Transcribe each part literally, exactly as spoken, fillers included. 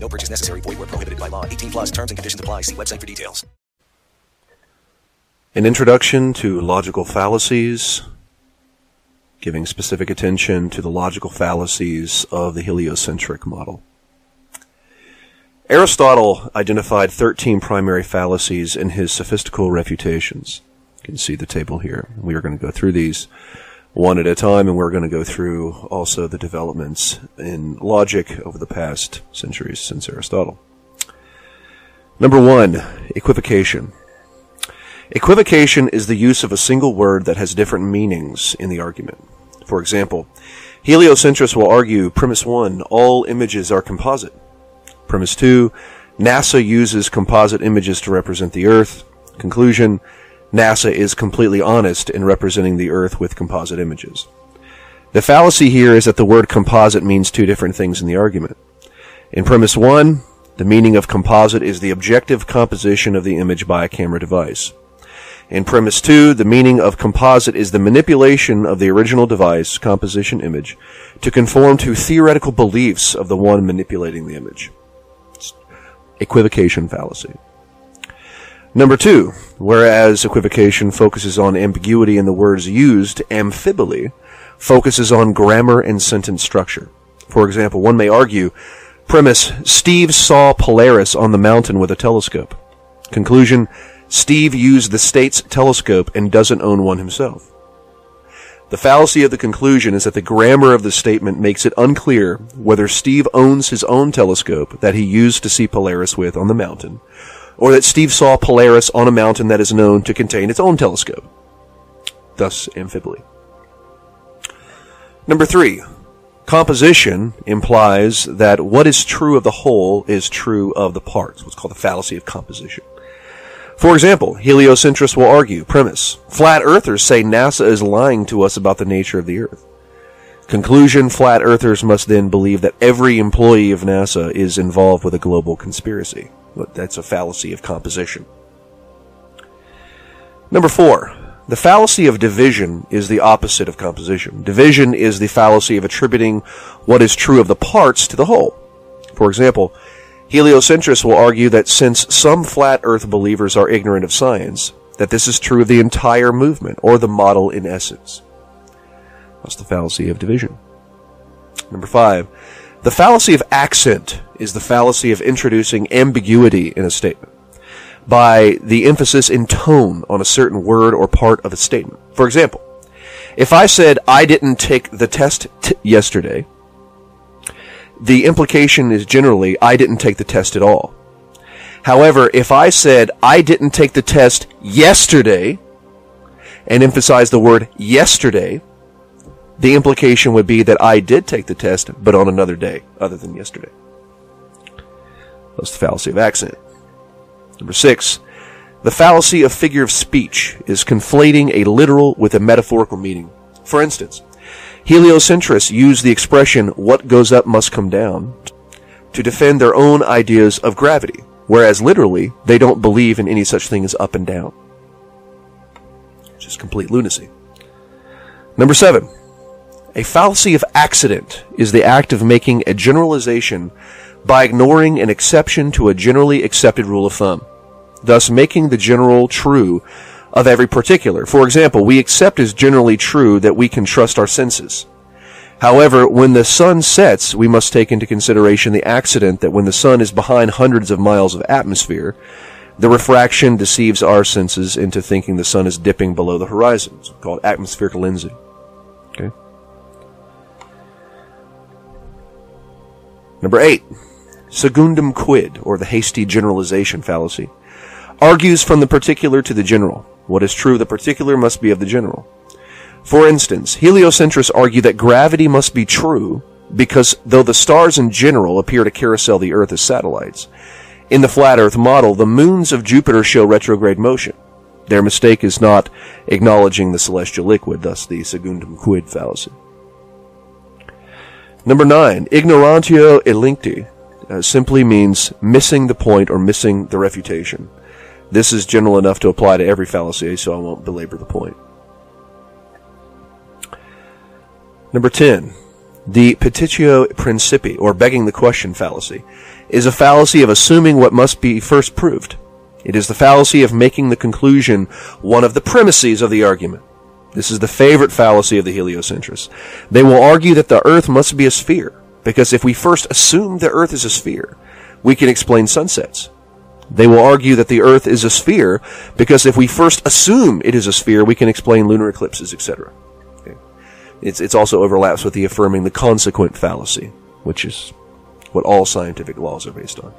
No purchase necessary. Void where prohibited by law. eighteen plus terms and conditions apply. See website for details. An introduction to logical fallacies, giving specific attention to the logical fallacies of the heliocentric model. Aristotle identified thirteen primary fallacies in his Sophistical Refutations. You can see the table here. We are going to go through these one at a time, and we're going to go through also the developments in logic over the past centuries since Aristotle. Number one, equivocation. Equivocation is the use of a single word that has different meanings in the argument. For example, heliocentrists will argue, premise one, all images are composite. Premise two, NASA uses composite images to represent the Earth. Conclusion, NASA is completely honest in representing the Earth with composite images. The fallacy here is that the word composite means two different things in the argument. In premise one, the meaning of composite is the objective composition of the image by a camera device. In premise two, the meaning of composite is the manipulation of the original device composition image to conform to theoretical beliefs of the one manipulating the image. It's equivocation fallacy. Number two, whereas equivocation focuses on ambiguity in the words used, amphiboly focuses on grammar and sentence structure. For example, one may argue, premise, Steve saw Polaris on the mountain with a telescope. Conclusion, Steve used the state's telescope and doesn't own one himself. The fallacy of the conclusion is that the grammar of the statement makes it unclear whether Steve owns his own telescope that he used to see Polaris with on the mountain, or that Steve saw Polaris on a mountain that is known to contain its own telescope. Thus, amphiboly. Number three, composition implies that what is true of the whole is true of the parts, what's called the fallacy of composition. For example, heliocentrists will argue, premise, flat earthers say NASA is lying to us about the nature of the Earth. Conclusion, flat earthers must then believe that every employee of NASA is involved with a global conspiracy. But that's a fallacy of composition. Number four, the fallacy of division is the opposite of composition. Division is the fallacy of attributing what is true of the parts to the whole. For example, heliocentrists will argue that since some flat earth believers are ignorant of science, that this is true of the entire movement, or the model in essence. That's the fallacy of division. Number five, the fallacy of accent is the fallacy of introducing ambiguity in a statement by the emphasis in tone on a certain word or part of a statement. For example, if I said, I didn't take the test t- yesterday, the implication is generally, I didn't take the test at all. However, if I said, I didn't take the test yesterday, and emphasize the word yesterday, the implication would be that I did take the test, but on another day, other than yesterday. That's the fallacy of accent. Number six, the fallacy of figure of speech is conflating a literal with a metaphorical meaning. For instance, heliocentrists use the expression, what goes up must come down, to defend their own ideas of gravity, whereas literally, they don't believe in any such thing as up and down. It's just complete lunacy. Number seven, a fallacy of accident is the act of making a generalization by ignoring an exception to a generally accepted rule of thumb, thus making the general true of every particular. For example, we accept as generally true that we can trust our senses. However, when the sun sets, we must take into consideration the accident that when the sun is behind hundreds of miles of atmosphere, the refraction deceives our senses into thinking the sun is dipping below the horizon. It's called atmospheric lensing. Okay. Number eight, secundum quid, or the hasty generalization fallacy, argues from the particular to the general. What is true of the particular must be of the general. For instance, heliocentrists argue that gravity must be true because though the stars in general appear to carousel the Earth as satellites, In the Flat Earth model, the moons of Jupiter show retrograde motion. Their mistake is not acknowledging the celestial liquid, thus the secundum quid fallacy. Number nine, ignorantio elincti uh, simply means missing the point or missing the refutation. This is general enough to apply to every fallacy, so I won't belabor the point. Number ten, the petitio principii, or begging the question fallacy, is a fallacy of assuming what must be first proved. It is the fallacy of making the conclusion one of the premises of the argument. This is the favorite fallacy of the heliocentrists. They will argue that the Earth must be a sphere, because if we first assume the Earth is a sphere, we can explain sunsets. They will argue that the Earth is a sphere, because if we first assume it is a sphere, we can explain lunar eclipses, et cetera. Okay. It's, it's also overlaps with the affirming the consequent fallacy, which is what all scientific laws are based on.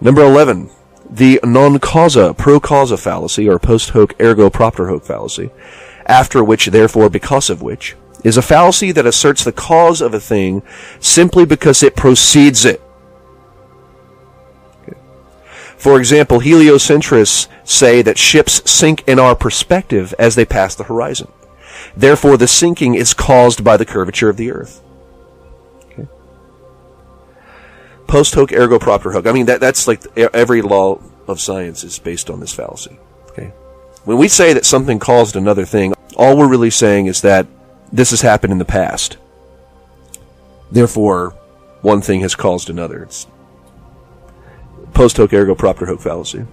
Number eleven. The non causa pro causa fallacy, or post hoc ergo propter hoc fallacy, after which, therefore, because of which, is a fallacy that asserts the cause of a thing simply because it precedes it. Okay. For example, heliocentrists say that ships sink in our perspective as they pass the horizon. Therefore, the sinking is caused by the curvature of the Earth. Post hoc ergo propter hoc. I mean, that that's like every law of science is based on this fallacy. Okay, when we say that something caused another thing, all we're really saying is that this has happened in the past. Therefore, one thing has caused another. It's post hoc ergo propter hoc fallacy.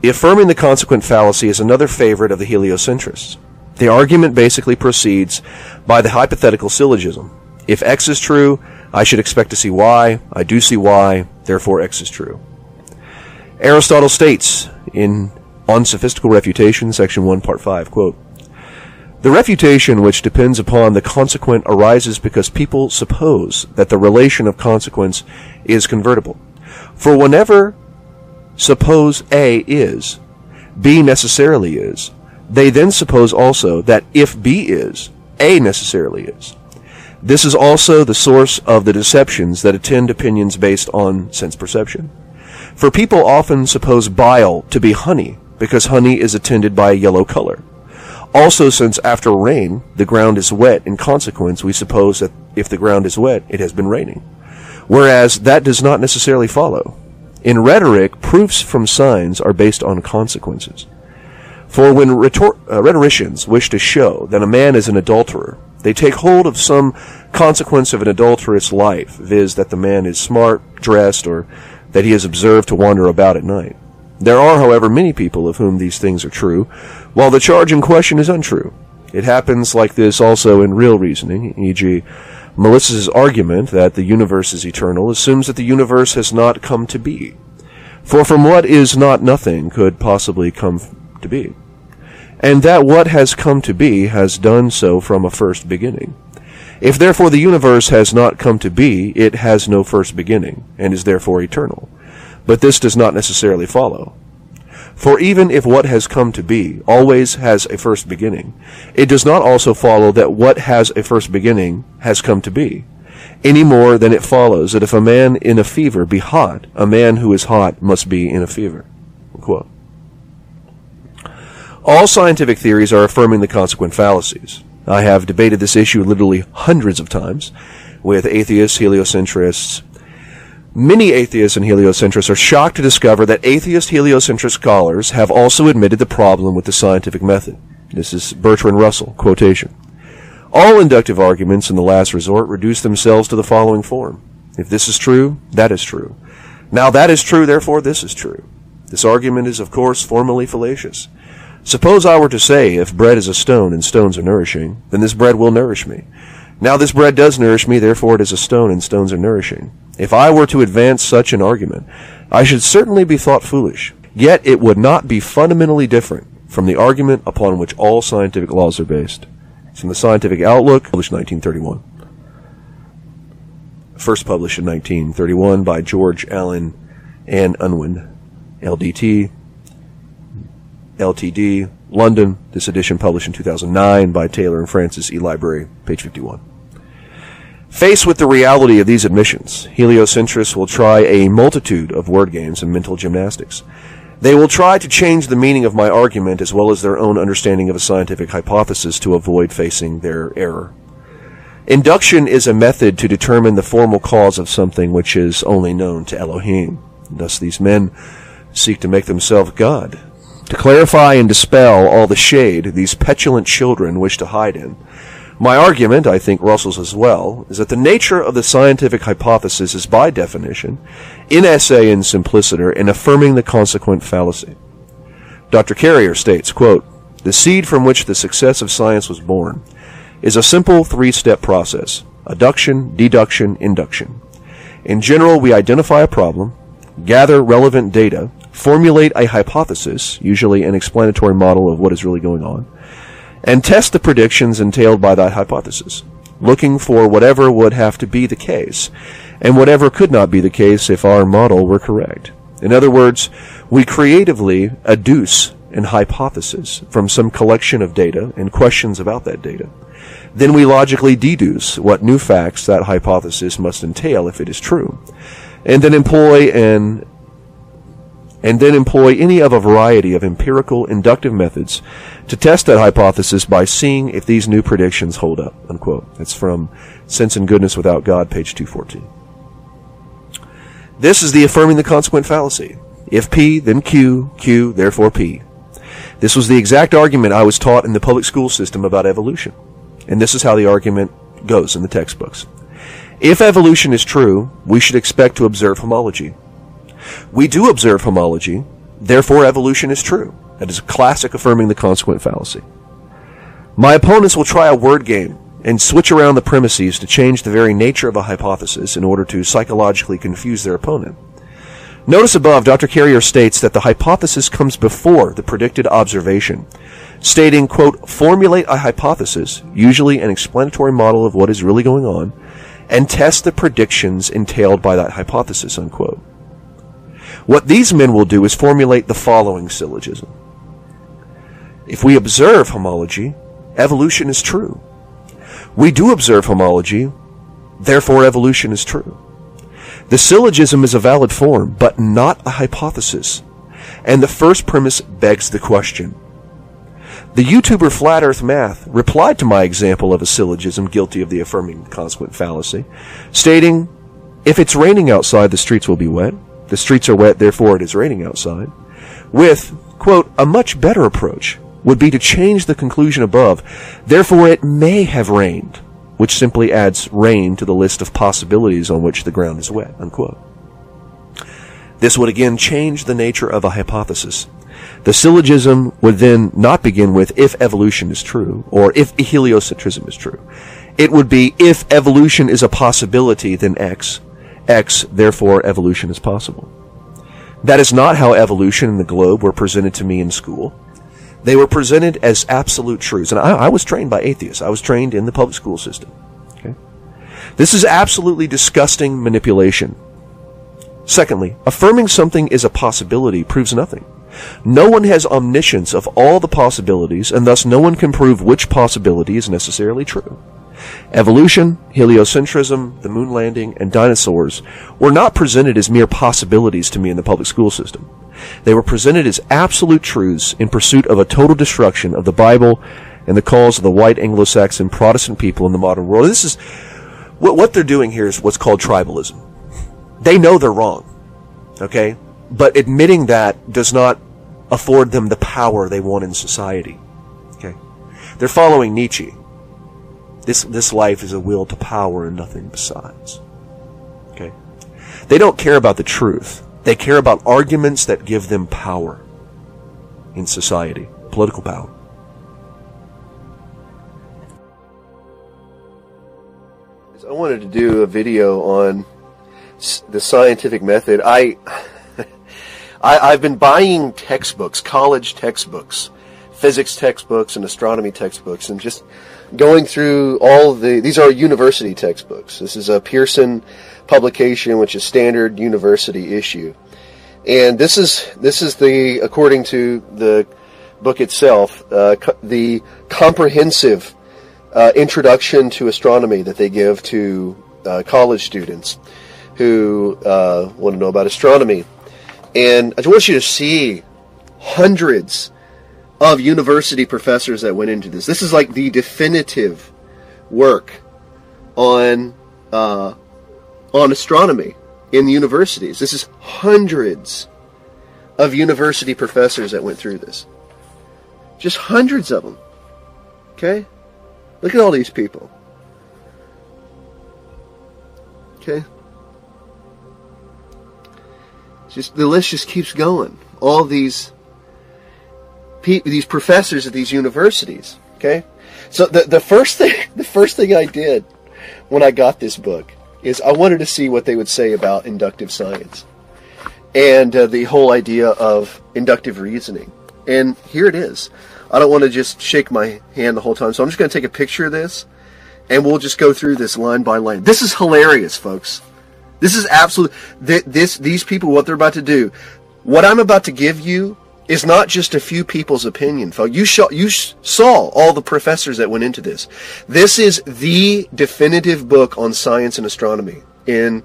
The affirming the consequent fallacy is another favorite of the heliocentrists. The argument basically proceeds by the hypothetical syllogism. If X is true, I should expect to see Y. I do see Y, therefore X is true. Aristotle states in On Sophistical Refutations, section one, part five, quote, "The refutation which depends upon the consequent arises because people suppose that the relation of consequence is convertible. For whenever suppose A is, B necessarily is, they then suppose also that if B is, A necessarily is. This is also the source of the deceptions that attend opinions based on sense perception. For people often suppose bile to be honey, because honey is attended by a yellow color. Also, since after rain, the ground is wet, in consequence, we suppose that if the ground is wet, it has been raining. Whereas that does not necessarily follow. In rhetoric, proofs from signs are based on consequences. For when rhetor- uh, rhetoricians wish to show that a man is an adulterer, they take hold of some consequence of an adulterous life, viz. That the man is smart, dressed, or that he is observed to wander about at night. There are, however, many people of whom these things are true, while the charge in question is untrue. It happens like this also in real reasoning, for example, Melissa's argument that the universe is eternal assumes that the universe has not come to be. For from what is not nothing could possibly come to be. And that what has come to be has done so from a first beginning. If therefore the universe has not come to be, it has no first beginning, and is therefore eternal. But this does not necessarily follow. For even if what has come to be always has a first beginning, it does not also follow that what has a first beginning has come to be, any more than it follows that if a man in a fever be hot, a man who is hot must be in a fever." Quote. All scientific theories are affirming the consequent fallacies. I have debated this issue literally hundreds of times with atheists, heliocentrists. Many atheists and heliocentrists are shocked to discover that atheist heliocentrist scholars have also admitted the problem with the scientific method. This is Bertrand Russell, quotation. "All inductive arguments in the last resort reduce themselves to the following form. If this is true, that is true. Now that is true, therefore this is true. This argument is, of course, formally fallacious. Suppose I were to say, if bread is a stone and stones are nourishing, then this bread will nourish me. Now this bread does nourish me, therefore it is a stone and stones are nourishing. If I were to advance such an argument, I should certainly be thought foolish. Yet it would not be fundamentally different from the argument upon which all scientific laws are based." It's from the Scientific Outlook, published nineteen thirty-one. First published in nineteen thirty-one by George Allen and Unwin, L D T, Limited, London. This edition published in two thousand nine by Taylor and Francis, e-Library, page fifty-one. Faced with the reality of these admissions, heliocentrists will try a multitude of word games and mental gymnastics. They will try to change the meaning of my argument as well as their own understanding of a scientific hypothesis to avoid facing their error. Induction is a method to determine the formal cause of something which is only known to Elohim. Thus these men seek to make themselves God, to clarify and dispel all the shade these petulant children wish to hide in. My argument, I think Russell's as well, is that the nature of the scientific hypothesis is by definition, in esse in simpliciter, in affirming the consequent fallacy. Doctor Carrier states, quote, "The seed from which the success of science was born is a simple three-step process, adduction, deduction, induction. In general, we identify a problem, gather relevant data, formulate a hypothesis, usually an explanatory model of what is really going on, and test the predictions entailed by that hypothesis, looking for whatever would have to be the case, and whatever could not be the case if our model were correct. In other words, we creatively adduce an hypothesis from some collection of data and questions about that data. Then we logically deduce what new facts that hypothesis must entail if it is true, and then employ an and then employ any of a variety of empirical inductive methods to test that hypothesis by seeing if these new predictions hold up," unquote. That's from Sense and Goodness Without God, page two fourteen. This is the affirming the consequent fallacy. If P, then Q, Q, therefore P. This was the exact argument I was taught in the public school system about evolution. And this is how the argument goes in the textbooks. If evolution is true, we should expect to observe homology. We do observe homology, therefore evolution is true. That is a classic affirming the consequent fallacy. My opponents will try a word game and switch around the premises to change the very nature of a hypothesis in order to psychologically confuse their opponent. Notice above, Doctor Carrier states that the hypothesis comes before the predicted observation, stating, quote, "Formulate a hypothesis, usually an explanatory model of what is really going on, and test the predictions entailed by that hypothesis," unquote. What these men will do is formulate the following syllogism. If we observe homology, evolution is true. We do observe homology, therefore evolution is true. The syllogism is a valid form, but not a hypothesis. And the first premise begs the question. The YouTuber Flat Earth Math replied to my example of a syllogism guilty of the affirming consequent fallacy, stating, "If it's raining outside, the streets will be wet. The streets are wet, therefore it is raining outside," with, quote, "A much better approach would be to change the conclusion above, therefore it may have rained," which simply adds rain to the list of possibilities on which the ground is wet, unquote. This would again change the nature of a hypothesis. The syllogism would then not begin with "if evolution is true" or "if heliocentrism is true." It would be "if evolution is a possibility, then X, X, therefore evolution is possible." That is not how evolution and the globe were presented to me in school. They were presented as absolute truths. And I, I was trained by atheists. I was trained in the public school system. Okay? This is absolutely disgusting manipulation. Secondly, affirming something is a possibility proves nothing. No one has omniscience of all the possibilities, and thus no one can prove which possibility is necessarily true. Evolution, heliocentrism, the moon landing, and dinosaurs were not presented as mere possibilities to me in the public school system. They were presented as absolute truths in pursuit of a total destruction of the Bible and the cause of the white Anglo-Saxon Protestant people in the modern world. This is what, what they're doing here is what's called tribalism. They know they're wrong, okay? But admitting that does not afford them the power they want in society, okay? They're following Nietzsche. This, this life is a will to power and nothing besides. Okay? They don't care about the truth. They care about arguments that give them power in society, political power. I wanted to do a video on the scientific method. I, I I've been buying textbooks, college textbooks, physics textbooks and astronomy textbooks, and just going through all the, these are university textbooks. This is a Pearson publication, which is standard university issue. And this is, this is the, according to the book itself, uh, co- the comprehensive uh, introduction to astronomy that they give to uh, college students who uh, want to know about astronomy. And I want you to see hundreds of university professors that went into this. This is like the definitive work on uh, on astronomy in the universities. This is hundreds of university professors that went through this. Just hundreds of them. Okay? Look at all these people. Okay? Just the list just keeps going. All these pe- these professors at these universities, okay? So the the first thing the first thing I did when I got this book is I wanted to see what they would say about inductive science and uh, the whole idea of inductive reasoning. And here it is. I don't want to just shake my hand the whole time, so I'm just going to take a picture of this, and we'll just go through this line by line. This is hilarious, folks. This is absolute. Th- this these people, what they're about to do, what I'm about to give you is not just a few people's opinion, folks. You, sh- you sh- saw all the professors that went into this. This is the definitive book on science and astronomy, in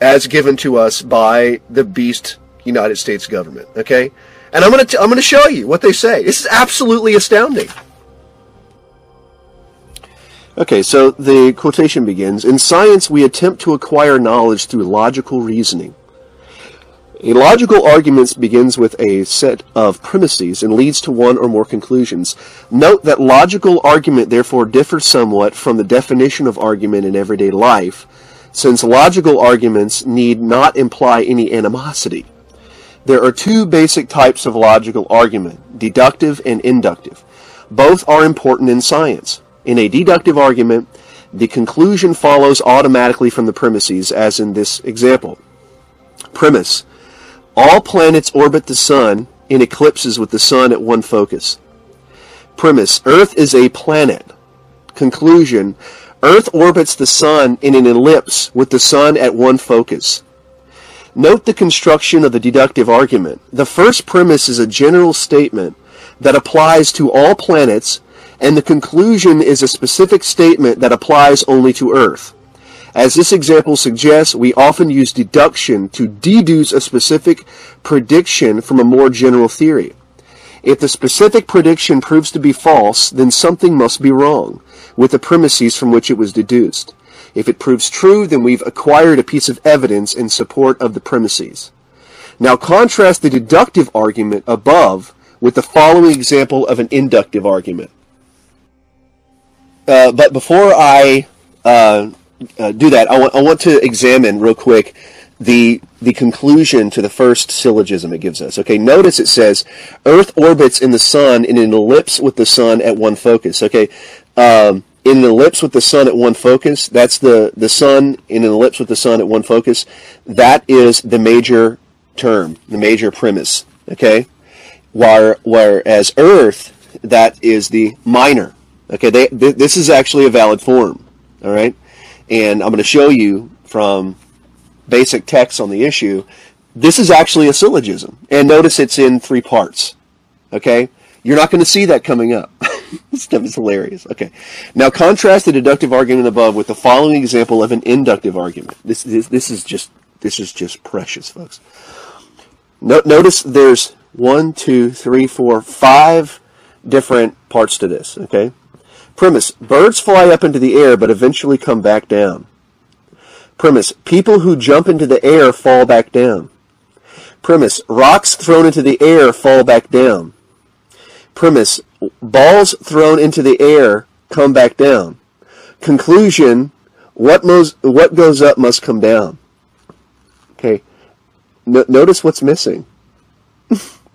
as given to us by the beast United States government. Okay. And I'm going to I'm going to show you what they say. This is absolutely astounding. Okay, so the quotation begins, "In science, we attempt to acquire knowledge through logical reasoning. A logical argument begins with a set of premises and leads to one or more conclusions. Note that logical argument, therefore, differs somewhat from the definition of argument in everyday life, since logical arguments need not imply any animosity. There are two basic types of logical argument, deductive and inductive. Both are important in science. In a deductive argument, the conclusion follows automatically from the premises, as in this example. Premise: all planets orbit the sun in eclipses with the sun at one focus. Premise: Earth is a planet. Conclusion: Earth orbits the sun in an ellipse with the sun at one focus. Note the construction of the deductive argument. The first premise is a general statement that applies to all planets, and the conclusion is a specific statement that applies only to Earth. As this example suggests, we often use deduction to deduce a specific prediction from a more general theory. If the specific prediction proves to be false, then something must be wrong with the premises from which it was deduced. If it proves true, then we've acquired a piece of evidence in support of the premises. Now contrast the deductive argument above with the following example of an inductive argument." Uh, but before I uh, uh, do that, I, w- I want to examine real quick the the conclusion to the first syllogism it gives us. Okay, notice it says, Earth orbits in the sun in an ellipse with the sun at one focus. Okay, um... in an ellipse with the sun at one focus, that's the, the sun in an ellipse with the sun at one focus, that is the major term, the major premise, okay? Where, whereas Earth, that is the minor, okay? They, th- this is actually a valid form, all right? And I'm going to show you from basic text on the issue, this is actually a syllogism. And notice it's in three parts, okay? You're not going to see that coming up. This stuff is hilarious. Okay. Now contrast the deductive argument above with the following example of an inductive argument. This is this is just this is just precious, folks. No, notice there's one, two, three, four, five different parts to this. Okay. Premise: birds fly up into the air but eventually come back down. Premise: people who jump into the air fall back down. Premise: rocks thrown into the air fall back down. Premise: balls thrown into the air come back down. Conclusion: what mos- what goes up must come down. Okay, no- notice what's missing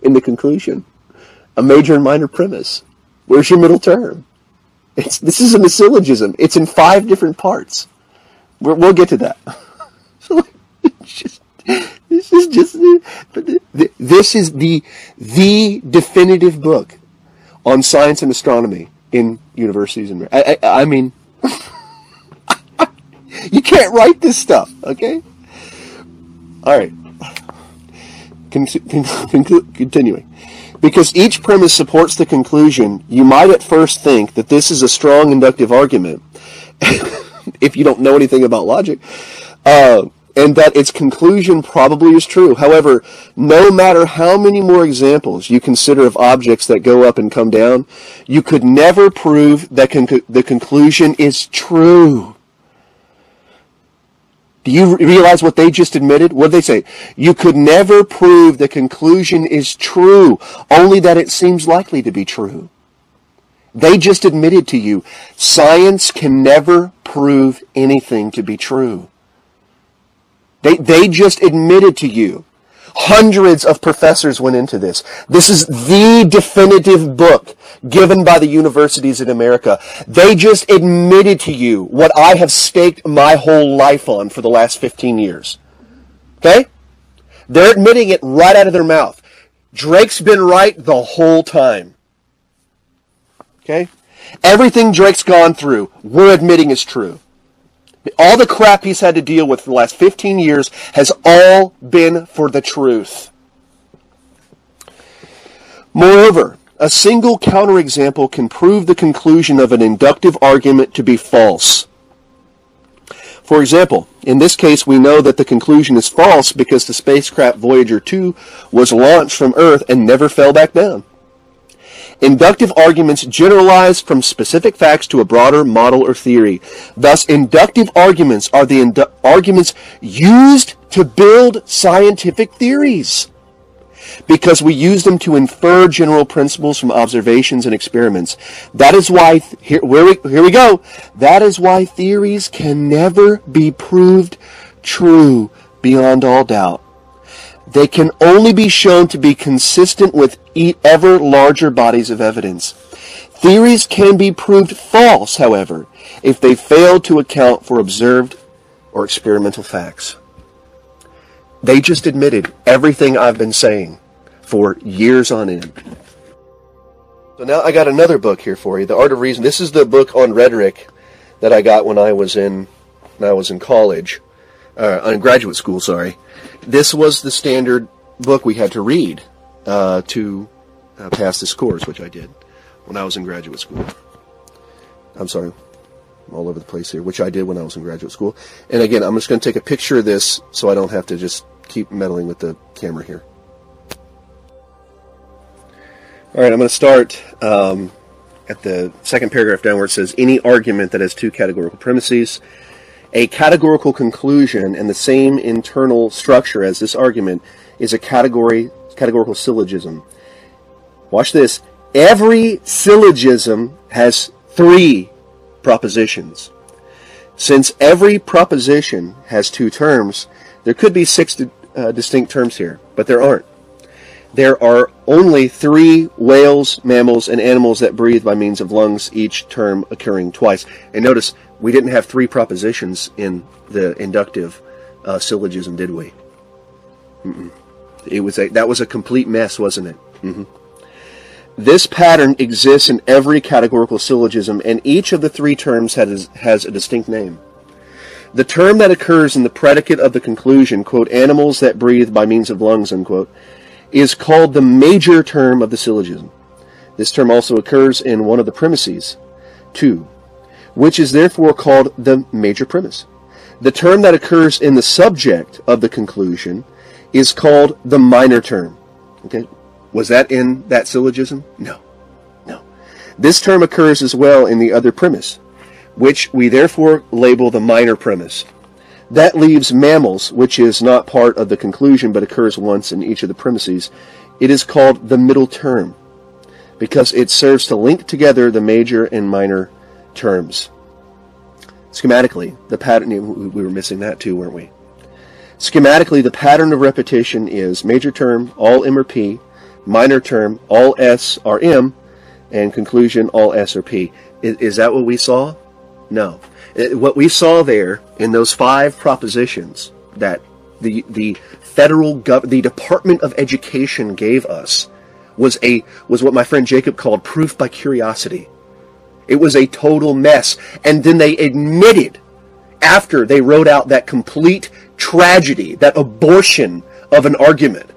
in the conclusion: a major and minor premise. Where's your middle term? It's this isn't a syllogism. It's in five different parts. We're, we'll get to that. So, it's just, this is just this is the the definitive book on science and astronomy in universities and I, I, I mean, you can't write this stuff, okay? All right, Con- con- con- continuing. Because each premise supports the conclusion, you might at first think that this is a strong inductive argument, if you don't know anything about logic, uh, and that its conclusion probably is true. However, no matter how many more examples you consider of objects that go up and come down, you could never prove that conc- the conclusion is true. Do you realize what they just admitted? What did they say? You could never prove the conclusion is true, only that it seems likely to be true. They just admitted to you, science can never prove anything to be true. They, they just admitted to you. Hundreds of professors went into this. This is the definitive book given by the universities in America. They just admitted to you what I have staked my whole life on for the last fifteen years. Okay? They're admitting it right out of their mouth. Drake's been right the whole time. Okay? Everything Drake's gone through, we're admitting is true. All the crap he's had to deal with for the last fifteen years has all been for the truth. Moreover, a single counterexample can prove the conclusion of an inductive argument to be false. For example, in this case, we know that the conclusion is false because the spacecraft Voyager two was launched from Earth and never fell back down. Inductive arguments generalize from specific facts to a broader model or theory. Thus, inductive arguments are the indu- arguments used to build scientific theories, because we use them to infer general principles from observations and experiments. That is why, th- here, where we, here we go, that is why theories can never be proved true beyond all doubt. They can only be shown to be consistent with ever larger bodies of evidence. Theories can be proved false, however, if they fail to account for observed or experimental facts. They just admitted everything I've been saying for years on end. So now I got another book here for you, The Art of Reason. This is the book on rhetoric that I got when I was in when I was in college, uh, in graduate school, sorry. This was the standard book we had to read uh, to uh, pass this course, which I did when I was in graduate school. I'm sorry, I'm all over the place here, which I did when I was in graduate school. And again, I'm just going to take a picture of this so I don't have to just keep meddling with the camera here. All right, I'm going to start um, at the second paragraph down where it says, any argument that has two categorical premises, a categorical conclusion, and the same internal structure as this argument is a category categorical syllogism. Watch this. Every syllogism has three propositions. Since every proposition has two terms, there could be six uh, distinct terms here, but there aren't. There are only three whales, mammals, and animals that breathe by means of lungs, each term occurring twice. And notice, we didn't have three propositions in the inductive uh, syllogism, did we? Mm-mm. It was a, that was a complete mess, wasn't it? Mm-hmm. This pattern exists in every categorical syllogism, and each of the three terms has, has a distinct name. The term that occurs in the predicate of the conclusion, quote, animals that breathe by means of lungs, unquote, is called the major term of the syllogism. This term also occurs in one of the premises, two, which is therefore called the major premise. The term that occurs in the subject of the conclusion is called the minor term. Okay, was that in that syllogism? No, no. This term occurs as well in the other premise, which we therefore label the minor premise. That leaves mammals, which is not part of the conclusion but occurs once in each of the premises. It is called the middle term because it serves to link together the major and minor terms. Schematically, the pattern, we were missing that too, weren't we? Schematically, the pattern of repetition is major term, all M or P, minor term, all S or M, and conclusion, all S or P. Is, is that what we saw? No. What we saw there in those five propositions that the the federal gov- the Department of Education gave us was a was what my friend Jacob called proof by curiosity. It was a total mess, and then they admitted after they wrote out that complete tragedy, that abortion of an argument,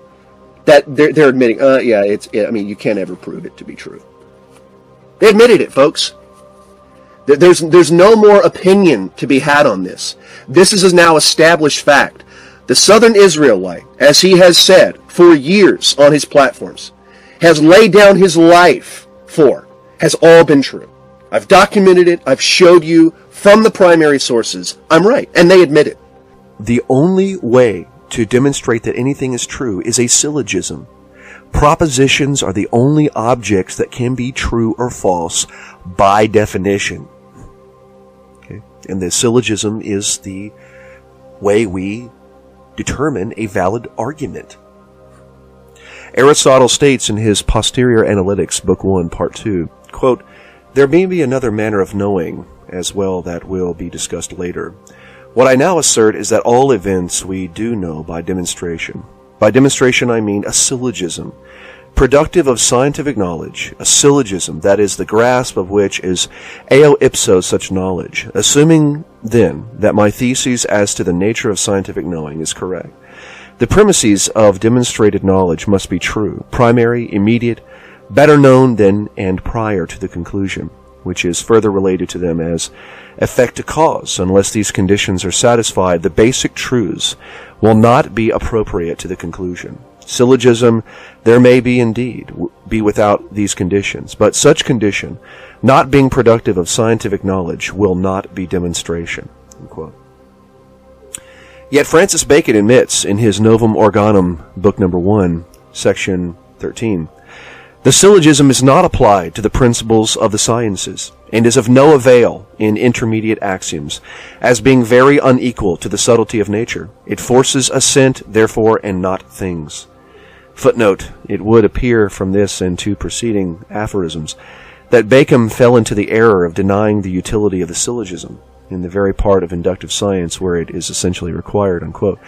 that they're, they're admitting, uh, yeah, it's, yeah, I mean, you can't ever prove it to be true. They admitted it, folks. There's, there's no more opinion to be had on this. This is now established fact. The Southern Israelite, as he has said for years on his platforms, has laid down his life for, has all been true. I've documented it. I've showed you from the primary sources. I'm right. And they admit it. The only way to demonstrate that anything is true is a syllogism. Propositions are the only objects that can be true or false by definition. Okay? And the syllogism is the way we determine a valid argument. Aristotle states in his Posterior Analytics, Book one, Part two, quote, "There may be another manner of knowing as well that will be discussed later. What I now assert is that all events we do know by demonstration. By demonstration I mean a syllogism, productive of scientific knowledge, a syllogism that is the grasp of which is eo ipso such knowledge. Assuming, then, that my thesis as to the nature of scientific knowing is correct, the premises of demonstrated knowledge must be true, primary, immediate, better known than and prior to the conclusion, which is further related to them as effect to cause. Unless these conditions are satisfied, the basic truths will not be appropriate to the conclusion. Syllogism there may be indeed be without these conditions, but such condition, not being productive of scientific knowledge, will not be demonstration." Unquote. Yet Francis Bacon admits in his Novum Organum, Book Number one, Section thirteen, "The syllogism is not applied to the principles of the sciences, and is of no avail in intermediate axioms, as being very unequal to the subtlety of nature. It forces assent, therefore, and not things." Footnote, it would appear from this and two preceding aphorisms that Bacon fell into the error of denying the utility of the syllogism in the very part of inductive science where it is essentially required, unquote.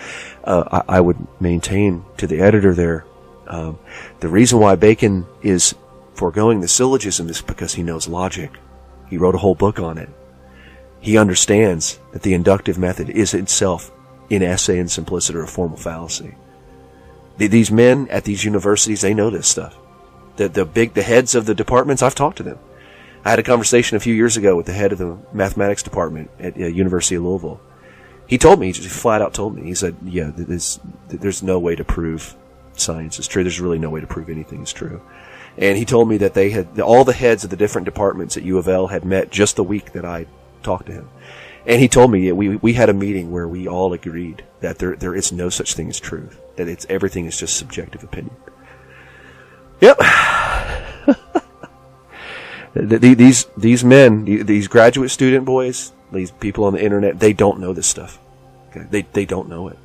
Uh, I, I would maintain to the editor there, Um, the reason why Bacon is foregoing the syllogism is because he knows logic. He wrote a whole book on it. He understands that the inductive method is itself, in esse and simpliciter, a formal fallacy. The, these men at these universities, they know this stuff. The, the big, the heads of the departments, I've talked to them. I had a conversation a few years ago with the head of the mathematics department at uh, University of Louisville. He told me, he just flat out told me, he said, yeah, this, there's no way to prove science is true. There's really no way to prove anything is true. And he told me that they had, all the heads of the different departments at U of L had met just the week that I talked to him. And he told me we we had a meeting where we all agreed that there there is no such thing as truth. That it's everything is just subjective opinion. Yep. these these men, these graduate student boys, these people on the internet, they don't know this stuff. They they don't know it.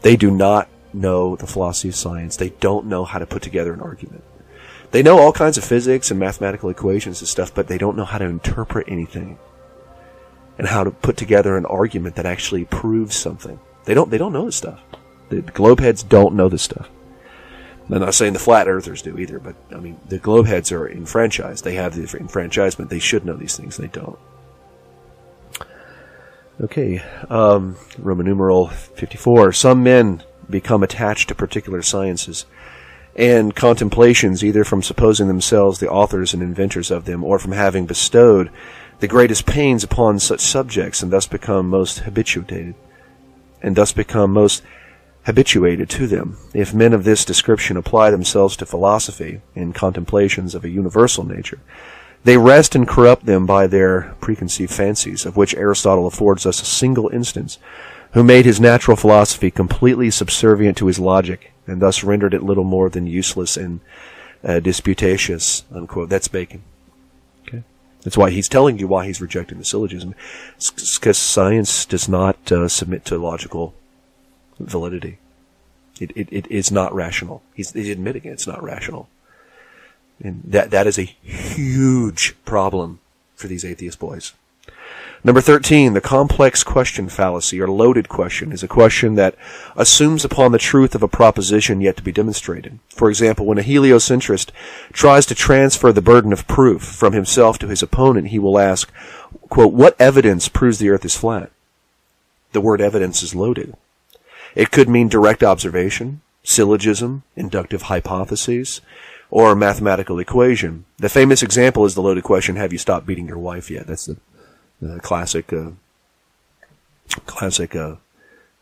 They do not know the philosophy of science. They don't know how to put together an argument. They know all kinds of physics and mathematical equations and stuff, but they don't know how to interpret anything and how to put together an argument that actually proves something. They don't, they don't know this stuff. The globeheads don't know this stuff. I'm not saying the flat earthers do either, but I mean, the globeheads are enfranchised. They have the enfranchisement. They should know these things. They don't. Okay. Um, Roman numeral fifty-four. Some men become attached to particular sciences and contemplations, either from supposing themselves the authors and inventors of them, or from having bestowed the greatest pains upon such subjects, and thus become most habituated, and thus become most habituated to them. If men of this description apply themselves to philosophy and contemplations of a universal nature, they rest and corrupt them by their preconceived fancies, of which Aristotle affords us a single instance, who made his natural philosophy completely subservient to his logic, and thus rendered it little more than useless and uh, disputatious, unquote. That's Bacon. Okay. That's why he's telling you why he's rejecting the syllogism. It's because science does not uh, submit to logical validity. It, it, it is not rational. He's, he's admitting it, it's not rational. And that, that is a huge problem for these atheist boys. Number thirteen, the complex question fallacy, or loaded question, is a question that assumes upon the truth of a proposition yet to be demonstrated. For example, when a heliocentrist tries to transfer the burden of proof from himself to his opponent, he will ask, quote, "What evidence proves the earth is flat?" The word evidence is loaded. It could mean direct observation, syllogism, inductive hypotheses, or mathematical equation. The famous example is the loaded question, have you stopped beating your wife yet? That's the, the classic uh, classic uh,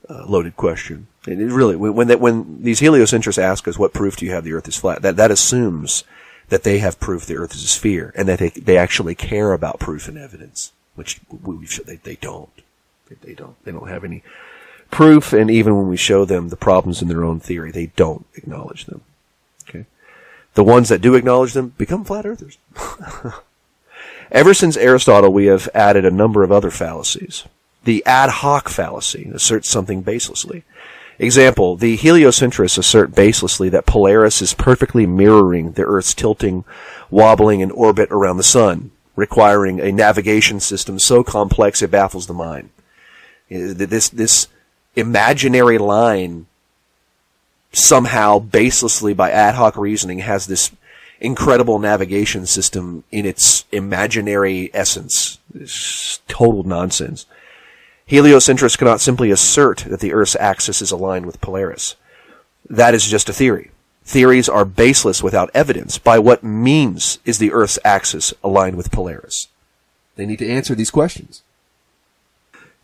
uh, loaded question. And it really, when, that, when these heliocentrists ask us, what proof do you have the Earth is flat, that, that assumes that they have proof the Earth is a sphere, and that they, they actually care about proof and evidence, which we, we, they, they don't. They don't. They don't have any proof, and even when we show them the problems in their own theory, they don't acknowledge them. Okay, the ones that do acknowledge them become flat earthers. Ever since Aristotle, we have added a number of other fallacies. The ad hoc fallacy asserts something baselessly. Example, the heliocentrists assert baselessly that Polaris is perfectly mirroring the Earth's tilting, wobbling, and orbit around the sun, requiring a navigation system so complex it baffles the mind. This, this imaginary line somehow, baselessly, by ad hoc reasoning, has this incredible navigation system in its imaginary essence. It's total nonsense. Heliocentrists cannot simply assert that the Earth's axis is aligned with Polaris. That is just a theory. Theories are baseless without evidence. By what means is the Earth's axis aligned with Polaris? They need to answer these questions.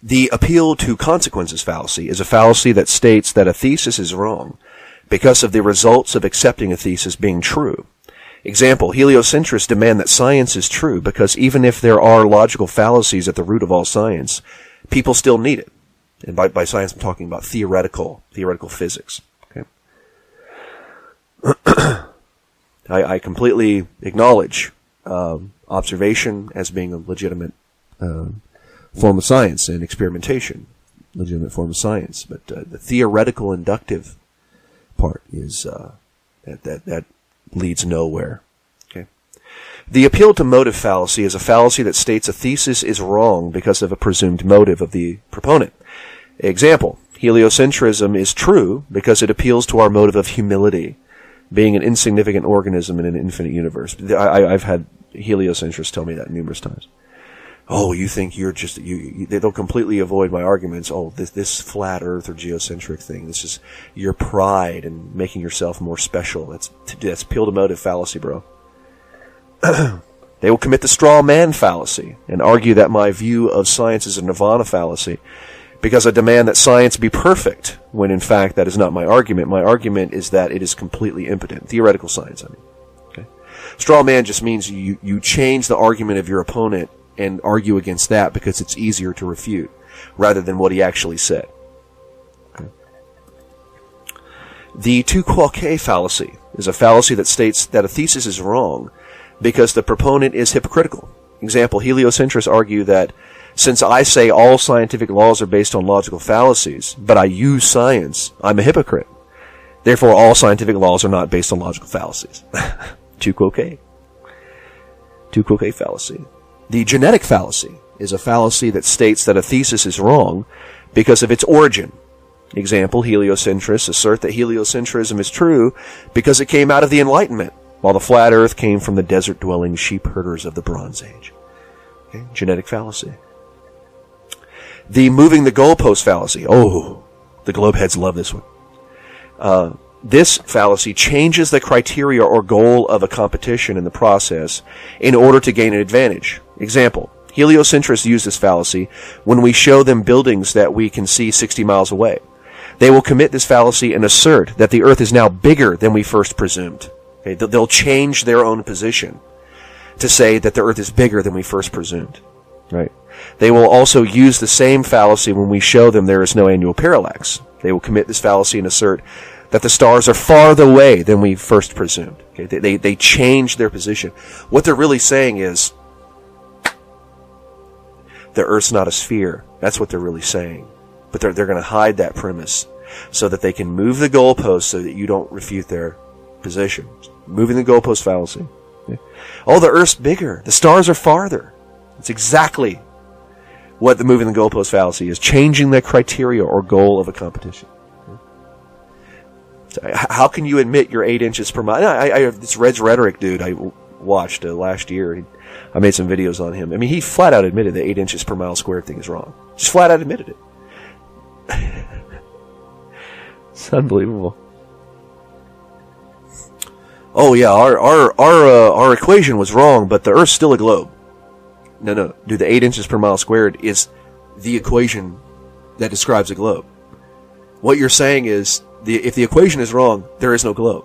The appeal to consequences fallacy is a fallacy that states that a thesis is wrong because of the results of accepting a thesis being true. Example, heliocentrists demand that science is true because even if there are logical fallacies at the root of all science, people still need it. And by, by science, I'm talking about theoretical, theoretical physics. Okay? I, I completely acknowledge um, observation as being a legitimate um, form of science and experimentation, legitimate form of science. But uh, the theoretical inductive part is uh, that, that that leads nowhere. The appeal to motive fallacy is a fallacy that states a thesis is wrong because of a presumed motive of the proponent. Example, heliocentrism is true because it appeals to our motive of humility, being an insignificant organism in an infinite universe. I, I've had heliocentrists tell me that numerous times. Oh, you think you're just, you, you, they'll completely avoid my arguments. Oh, this, this flat earth or geocentric thing, this is your pride and making yourself more special. That's, that's appeal to motive fallacy, bro. They will commit the straw man fallacy and argue that my view of science is a nirvana fallacy because I demand that science be perfect, when in fact that is not my argument. My argument is that it is completely impotent. Theoretical science, I mean. Okay? Straw man just means you, you change the argument of your opponent and argue against that because it's easier to refute rather than what he actually said. Okay? The tu quoque fallacy is a fallacy that states that a thesis is wrong because the proponent is hypocritical. Example, heliocentrists argue that since I say all scientific laws are based on logical fallacies, but I use science, I'm a hypocrite. Therefore, all scientific laws are not based on logical fallacies. Tu quoque. Tu quoque fallacy. The genetic fallacy is a fallacy that states that a thesis is wrong because of its origin. Example, heliocentrists assert that heliocentrism is true because it came out of the Enlightenment, while the flat earth came from the desert-dwelling sheep herders of the Bronze Age. Okay? Genetic fallacy. The moving the goalpost fallacy. Oh, the globeheads love this one. Uh, this fallacy changes the criteria or goal of a competition in the process in order to gain an advantage. Example, heliocentrists use this fallacy when we show them buildings that we can see sixty miles away. They will commit this fallacy and assert that the earth is now bigger than we first presumed. They'll change their own position to say that the Earth is bigger than we first presumed. Right? They will also use the same fallacy when we show them there is no annual parallax. They will commit this fallacy and assert that the stars are farther away than we first presumed. Okay? They, they, they change their position. What they're really saying is, the Earth's not a sphere. That's what they're really saying. But they're, they're going to hide that premise so that they can move the goalpost so that you don't refute their position. Moving the goalpost fallacy. Yeah. Oh, the Earth's bigger. The stars are farther. That's exactly what the moving the goalpost fallacy is, changing the criteria or goal of a competition. Yeah. So, how can you admit you're eight inches per mile? I, I, I this Red's Rhetoric dude I watched uh, last year. He, I made some videos on him. I mean, he flat out admitted the eight inches per mile squared thing is wrong. Just flat out admitted it. It's unbelievable. oh yeah, our our our uh, our equation was wrong, but the Earth's still a globe. No, no, dude, the eight inches per mile squared is the equation that describes a globe. What you're saying is, the if the equation is wrong, there is no globe.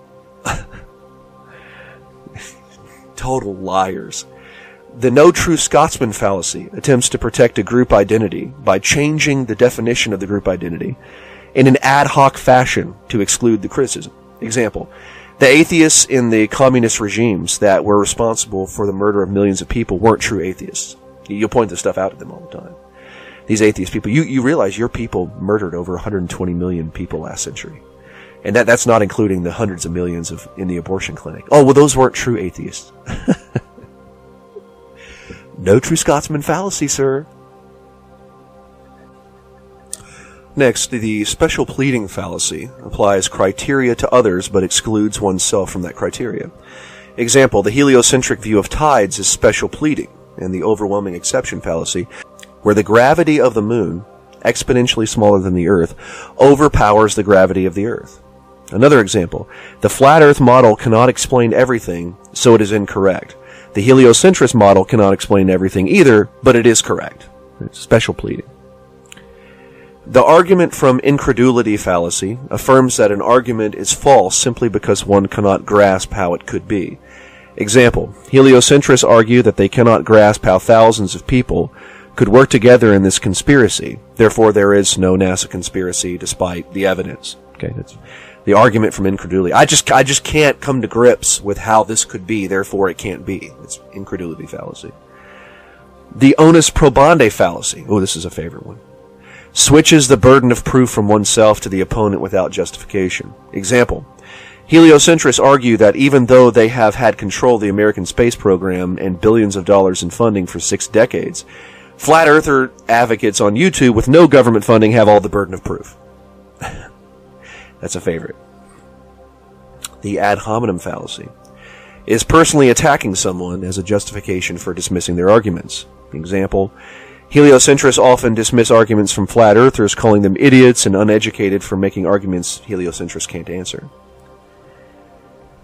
Total liars. The no true Scotsman fallacy attempts to protect a group identity by changing the definition of the group identity in an ad hoc fashion to exclude the criticism. Example, the atheists in the communist regimes that were responsible for the murder of millions of people weren't true atheists. You'll point this stuff out at them all the time. These atheist people, you, you realize your people murdered over one hundred twenty million people last century. And that, that's not including the hundreds of millions of in the abortion clinic. Oh, well, those weren't true atheists. No true Scotsman fallacy, sir. Next, the special pleading fallacy applies criteria to others but excludes oneself from that criteria. Example, the heliocentric view of tides is special pleading, and the overwhelming exception fallacy, where the gravity of the moon, exponentially smaller than the Earth, overpowers the gravity of the Earth. Another example, the flat Earth model cannot explain everything, so it is incorrect. The heliocentrist model cannot explain everything either, but it is correct. It's special pleading. The argument from incredulity fallacy affirms that an argument is false simply because one cannot grasp how it could be. Example, heliocentrists argue that they cannot grasp how thousands of people could work together in this conspiracy. Therefore, there is no NASA conspiracy despite the evidence. Okay, that's the argument from incredulity. I just, I just can't come to grips with how this could be. Therefore, it can't be. It's incredulity fallacy. The onus probandi fallacy. Oh, this is a favorite one. Switches the burden of proof from oneself to the opponent without justification. Example. Heliocentrists argue that even though they have had control of the American space program and billions of dollars in funding for six decades, flat earther advocates on YouTube with no government funding have all the burden of proof. That's a favorite. The ad hominem fallacy is personally attacking someone as a justification for dismissing their arguments. Example, heliocentrists often dismiss arguments from flat earthers, calling them idiots and uneducated for making arguments heliocentrists can't answer.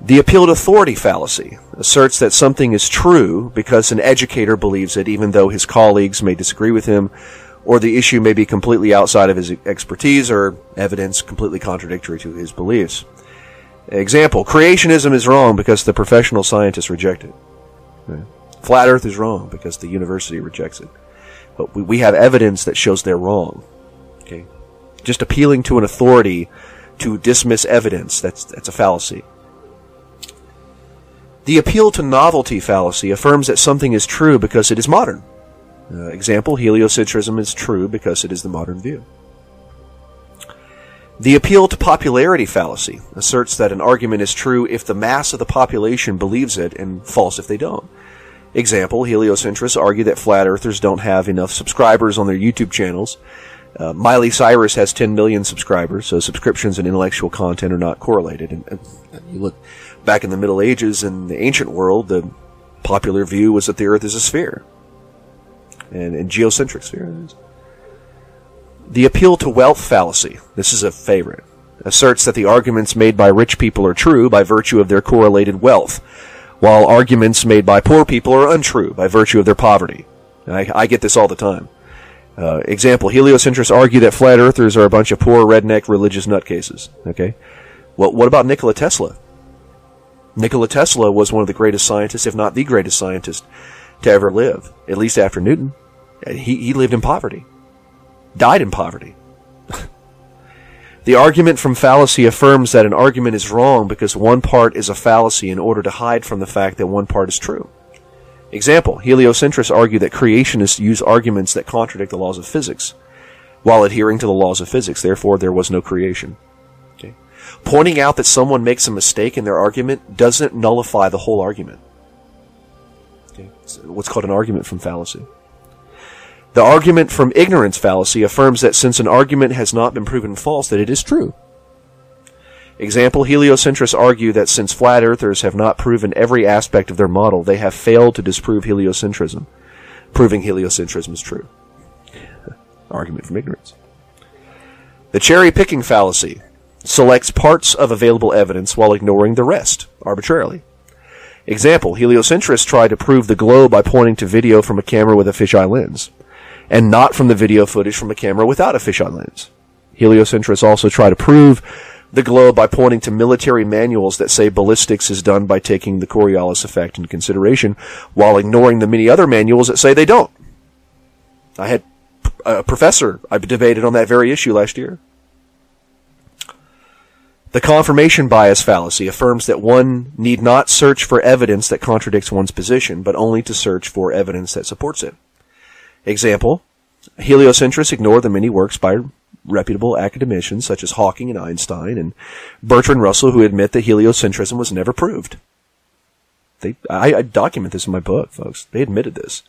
The appeal to authority fallacy asserts that something is true because an educator believes it, even though his colleagues may disagree with him, or the issue may be completely outside of his expertise or evidence completely contradictory to his beliefs. Example, creationism is wrong because the professional scientists reject it. Right. Flat Earth is wrong because the university rejects it. But we, we have evidence that shows they're wrong. Okay. Just appealing to an authority to dismiss evidence, that's, that's a fallacy. The appeal to novelty fallacy affirms that something is true because it is modern. Uh, example, heliocentrism is true because it is the modern view. The appeal to popularity fallacy asserts that an argument is true if the mass of the population believes it and false if they don't. Example, heliocentrists argue that flat earthers don't have enough subscribers on their YouTube channels. Uh, Miley Cyrus has ten million subscribers, so subscriptions and intellectual content are not correlated. And, and you look back in the Middle Ages and the ancient world, the popular view was that the Earth is a sphere, and, and geocentric sphere. The appeal to wealth fallacy, this is a favorite, asserts that the arguments made by rich people are true by virtue of their correlated wealth, while arguments made by poor people are untrue by virtue of their poverty. I, I get this all the time. Uh, example, heliocentrists argue that flat earthers are a bunch of poor, redneck, religious nutcases. Okay, well, what about Nikola Tesla? Nikola Tesla was one of the greatest scientists, if not the greatest scientist, to ever live, at least after Newton. He, he lived in poverty, died in poverty. The argument from fallacy affirms that an argument is wrong because one part is a fallacy in order to hide from the fact that one part is true. Example, heliocentrists argue that creationists use arguments that contradict the laws of physics while adhering to the laws of physics. Therefore, there was no creation. Pointing out that someone makes a mistake in their argument doesn't nullify the whole argument. Okay. It's what's called an argument from fallacy. The argument from ignorance fallacy affirms that since an argument has not been proven false, that it is true. Example, heliocentrists argue that since flat earthers have not proven every aspect of their model, they have failed to disprove heliocentrism. Proving heliocentrism is true. Argument from ignorance. The cherry-picking fallacy selects parts of available evidence while ignoring the rest, arbitrarily. Example, heliocentrists try to prove the globe by pointing to video from a camera with a fisheye lens, and not from the video footage from a camera without a fisheye lens. Heliocentrists also try to prove the globe by pointing to military manuals that say ballistics is done by taking the Coriolis effect into consideration, while ignoring the many other manuals that say they don't. I had a professor I debated on that very issue last year. The confirmation bias fallacy affirms that one need not search for evidence that contradicts one's position, but only to search for evidence that supports it. Example, heliocentrists ignore the many works by reputable academicians such as Hawking and Einstein and Bertrand Russell, who admit that heliocentrism was never proved. They, I, I document this in my book, folks. They admitted this.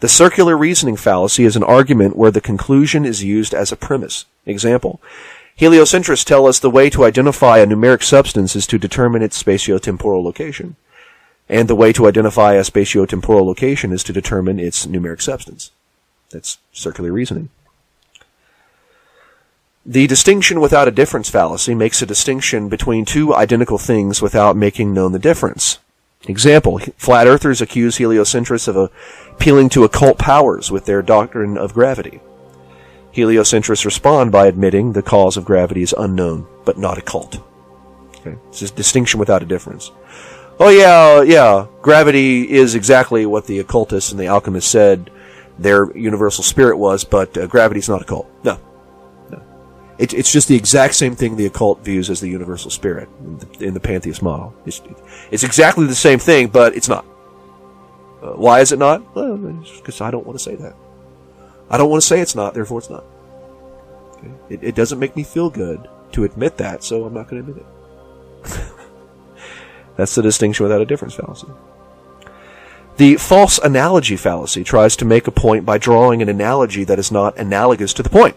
The circular reasoning fallacy is an argument where the conclusion is used as a premise. Example, heliocentrists tell us the way to identify a numeric substance is to determine its spatiotemporal location, and the way to identify a spatiotemporal location is to determine its numeric substance. That's circular reasoning. The distinction without a difference fallacy makes a distinction between two identical things without making known the difference. Example, flat earthers accuse heliocentrists of appealing to occult powers with their doctrine of gravity. Heliocentrists respond by admitting the cause of gravity is unknown, but not occult. Okay. It's a distinction without a difference. Oh yeah, yeah, gravity is exactly what the occultists and the alchemists said their universal spirit was, but uh, gravity is not occult. No. no. It, it's just the exact same thing the occult views as the universal spirit in the, in the pantheist model. It's, it's exactly the same thing, but it's not. Uh, why is it not? Well, because I don't want to say that. I don't want to say it's not, therefore it's not. Okay? It, it doesn't make me feel good to admit that, so I'm not going to admit it. That's the distinction without a difference fallacy. The false analogy fallacy tries to make a point by drawing an analogy that is not analogous to the point.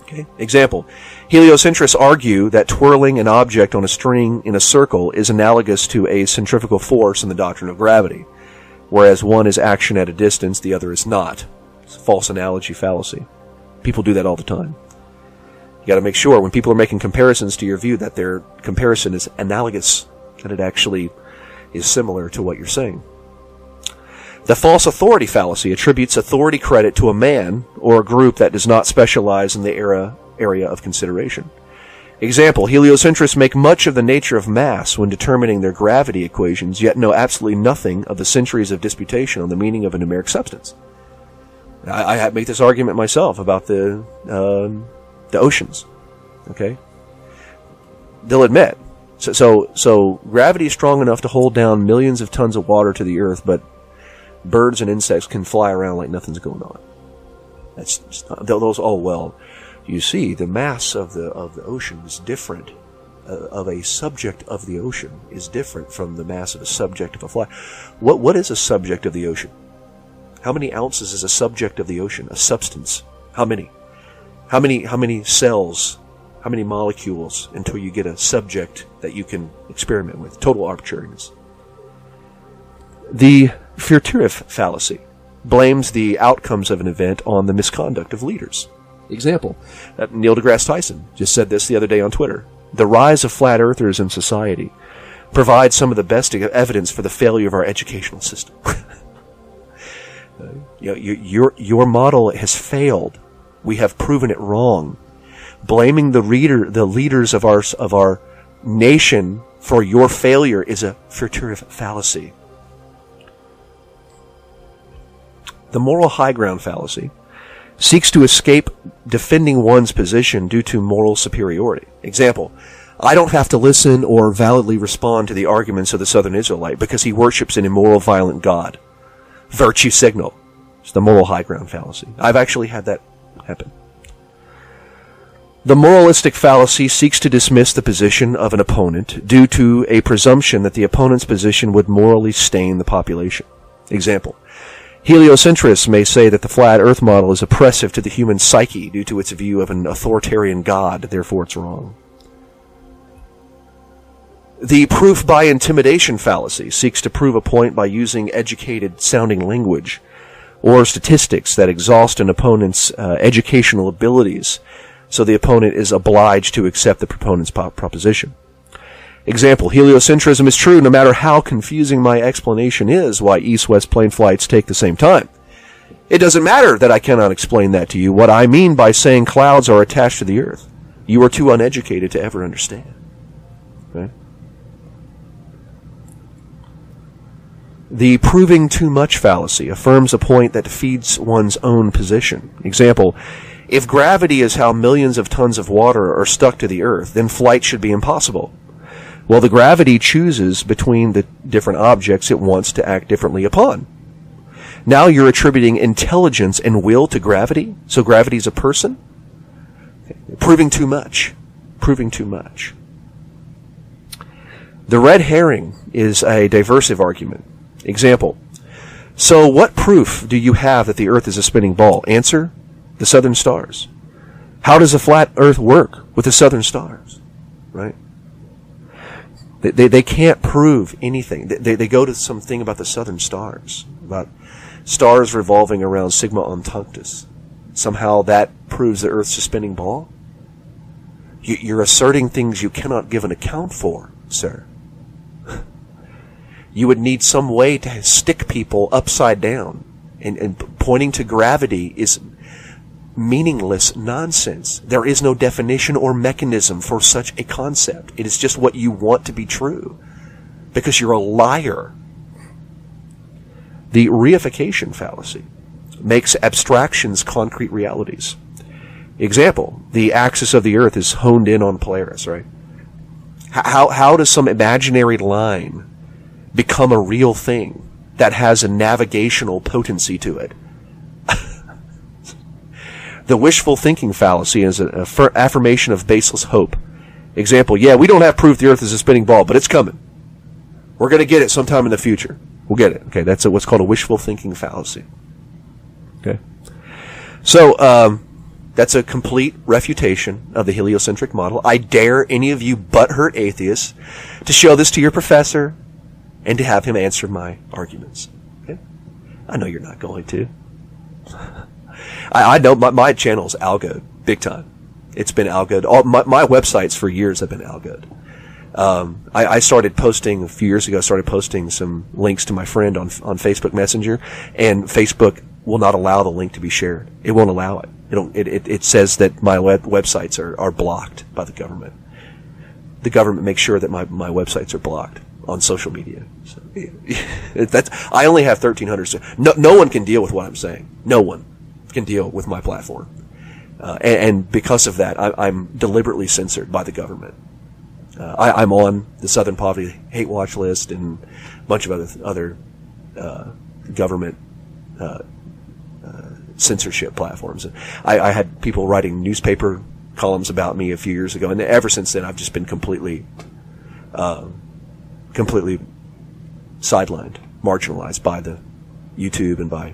Okay? Example, heliocentrists argue that twirling an object on a string in a circle is analogous to a centrifugal force in the doctrine of gravity, whereas one is action at a distance, the other is not. False analogy fallacy. People do that all the time. You got to make sure when people are making comparisons to your view that their comparison is analogous, that it actually is similar to what you're saying. The false authority fallacy attributes authority credit to a man or a group that does not specialize in the era, area of consideration. Example, heliocentrists make much of the nature of mass when determining their gravity equations, yet know absolutely nothing of the centuries of disputation on the meaning of a numeric substance. I, I make this argument myself about the um, the oceans. Okay, they'll admit so, so so gravity is strong enough to hold down millions of tons of water to the earth, but birds and insects can fly around like nothing's going on. That's just not, those. Oh well, you see, the mass of the of the ocean is different. Uh, of a subject of the ocean is different from the mass of a subject of a fly. What what is a subject of the ocean? How many ounces is a subject of the ocean, a substance? How many? How many how many cells? How many molecules until you get a subject that you can experiment with? Total arbitrariness. The furtive fallacy blames the outcomes of an event on the misconduct of leaders. Example, uh, Neil deGrasse Tyson just said this the other day on Twitter. The rise of flat earthers in society provides some of the best evidence for the failure of our educational system. You know, your, your, your model has failed. We have proven it wrong. Blaming the reader, the leaders of our, of our nation for your failure is a furtive fallacy. The moral high ground fallacy seeks to escape defending one's position due to moral superiority. Example, I don't have to listen or validly respond to the arguments of the Southern Israelite because he worships an immoral, violent God. Virtue signal. It's the moral high ground fallacy. I've actually had that happen. The moralistic fallacy seeks to dismiss the position of an opponent due to a presumption that the opponent's position would morally stain the population. Example, heliocentrists may say that the flat earth model is oppressive to the human psyche due to its view of an authoritarian God, therefore it's wrong. The proof by intimidation fallacy seeks to prove a point by using educated-sounding language or statistics that exhaust an opponent's uh, educational abilities so the opponent is obliged to accept the proponent's proposition. Example, heliocentrism is true no matter how confusing my explanation is why east-west plane flights take the same time. It doesn't matter that I cannot explain that to you, what I mean by saying clouds are attached to the earth. You are too uneducated to ever understand. Okay? The proving too much fallacy affirms a point that defeats one's own position. Example, if gravity is how millions of tons of water are stuck to the earth, then flight should be impossible. Well, the gravity chooses between the different objects it wants to act differently upon. Now you're attributing intelligence and will to gravity? So gravity is a person? Proving too much. Proving too much. The red herring is a diversive argument. Example. So what proof do you have that the earth is a spinning ball? Answer. The southern stars. How does a flat earth work with the southern stars? Right? They, they, they can't prove anything. They, they, they go to something about the southern stars, about stars revolving around Sigma Octantis. Somehow that proves the Earth's a spinning ball? You, you're asserting things you cannot give an account for, sir. You would need some way to stick people upside down. And, and pointing to gravity is meaningless nonsense. There is no definition or mechanism for such a concept. It is just what you want to be true, because you're a liar. The reification fallacy makes abstractions concrete realities. Example, the axis of the earth is honed in on Polaris, right? How, how does some imaginary line become a real thing that has a navigational potency to it? The wishful thinking fallacy is an affirmation of baseless hope. Example, yeah, we don't have proof the earth is a spinning ball, but it's coming. We're going to get it sometime in the future. We'll get it. Okay, that's a, what's called a wishful thinking fallacy. Okay. So um, that's a complete refutation of the heliocentric model. I dare any of you butthurt atheists to show this to your professor and to have him answer my arguments. Okay? I know you're not going to. I, I know my, my channel's algoed big time. It's been algoed. All, my, my websites for years have been algoed. Um, I, I started posting a few years ago. Started posting some links to my friend on on Facebook Messenger, and Facebook will not allow the link to be shared. It won't allow it. It don't, it, it, it says that my web, websites are are blocked by the government. The government makes sure that my my websites are blocked on social media. So, it, that's I only have thirteen hundred. So no no one can deal with what I'm saying. No one can deal with my platform, uh, and, and because of that, I, I'm deliberately censored by the government. Uh, I, I'm on the Southern Poverty Hate Watch list and a bunch of other other uh, government uh, uh, censorship platforms. I, I had people writing newspaper columns about me a few years ago, and ever since then, I've just been completely, uh, completely sidelined, marginalized by the YouTube and by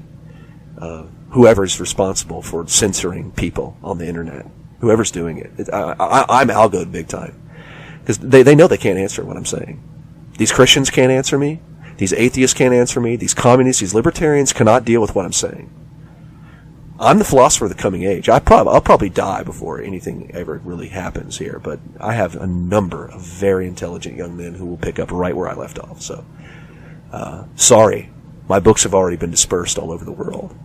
Uh, whoever's responsible for censoring people on the internet, whoever's doing it. it I, I, I'm algoed big time, because they, they know they can't answer what I'm saying. These Christians can't answer me. These atheists can't answer me. These communists, these libertarians cannot deal with what I'm saying. I'm the philosopher of the coming age. I prob- I'll probably die before anything ever really happens here, but I have a number of very intelligent young men who will pick up right where I left off. So, uh, sorry. My books have already been dispersed all over the world.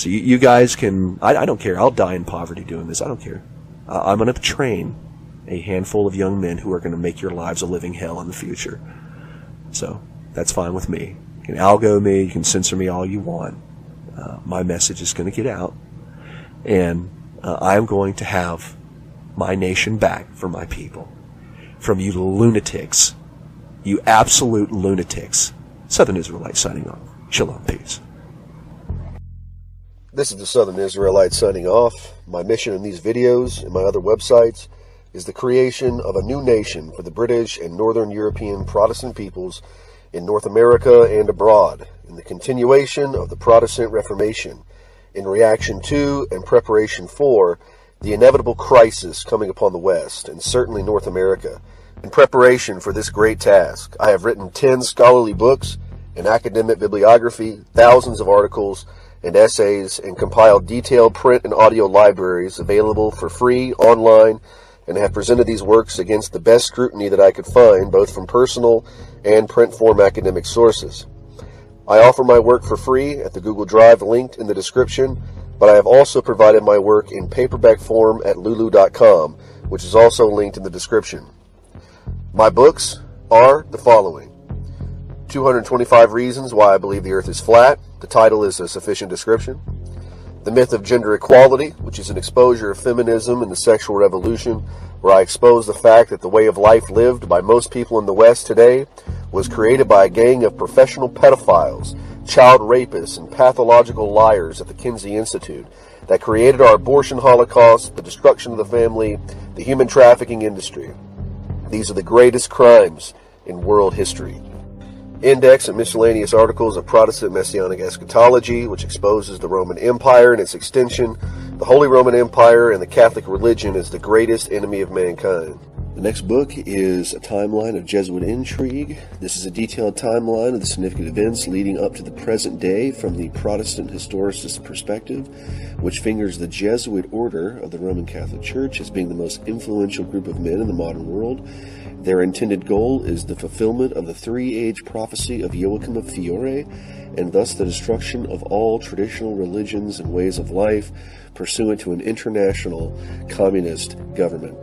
So you, you guys can, I, I don't care. I'll die in poverty doing this. I don't care. Uh, I'm going to train a handful of young men who are going to make your lives a living hell in the future. So that's fine with me. You can algo me. You can censor me all you want. Uh, my message is going to get out. And uh, I'm going to have my nation back for my people. From you lunatics. You absolute lunatics. Southern Israelite signing off. Shalom, peace. This is the Southern Israelite signing off. My mission in these videos and my other websites is the creation of a new nation for the British and Northern European Protestant peoples in North America and abroad, in the continuation of the Protestant Reformation, in reaction to and preparation for the inevitable crisis coming upon the West, and certainly North America. In preparation for this great task, I have written ten scholarly books, an academic bibliography, thousands of articles, and essays, and compiled detailed print and audio libraries available for free online, and have presented these works against the best scrutiny that I could find, both from personal and print form academic sources. I offer my work for free at the Google Drive linked in the description, but I have also provided my work in paperback form at lulu dot com, which is also linked in the description. My books are the following: two hundred twenty-five Reasons Why I Believe the Earth is Flat. The title is a sufficient description. The Myth of Gender Equality, which is an exposure of feminism and the sexual revolution, where I expose the fact that the way of life lived by most people in the West today was created by a gang of professional pedophiles, child rapists, and pathological liars at the Kinsey Institute that created our abortion holocaust, the destruction of the family, the human trafficking industry. These are the greatest crimes in world history. Index and miscellaneous articles of Protestant Messianic eschatology, which exposes the Roman Empire and its extension, the Holy Roman Empire, and the Catholic religion as the greatest enemy of mankind. The next book is A Timeline of Jesuit Intrigue. This is a detailed timeline of the significant events leading up to the present day from the Protestant historicist perspective, which fingers the Jesuit order of the Roman Catholic Church as being the most influential group of men in the modern world. Their intended goal is the fulfillment of the three-age prophecy of Joachim of Fiore, and thus the destruction of all traditional religions and ways of life pursuant to an international communist government.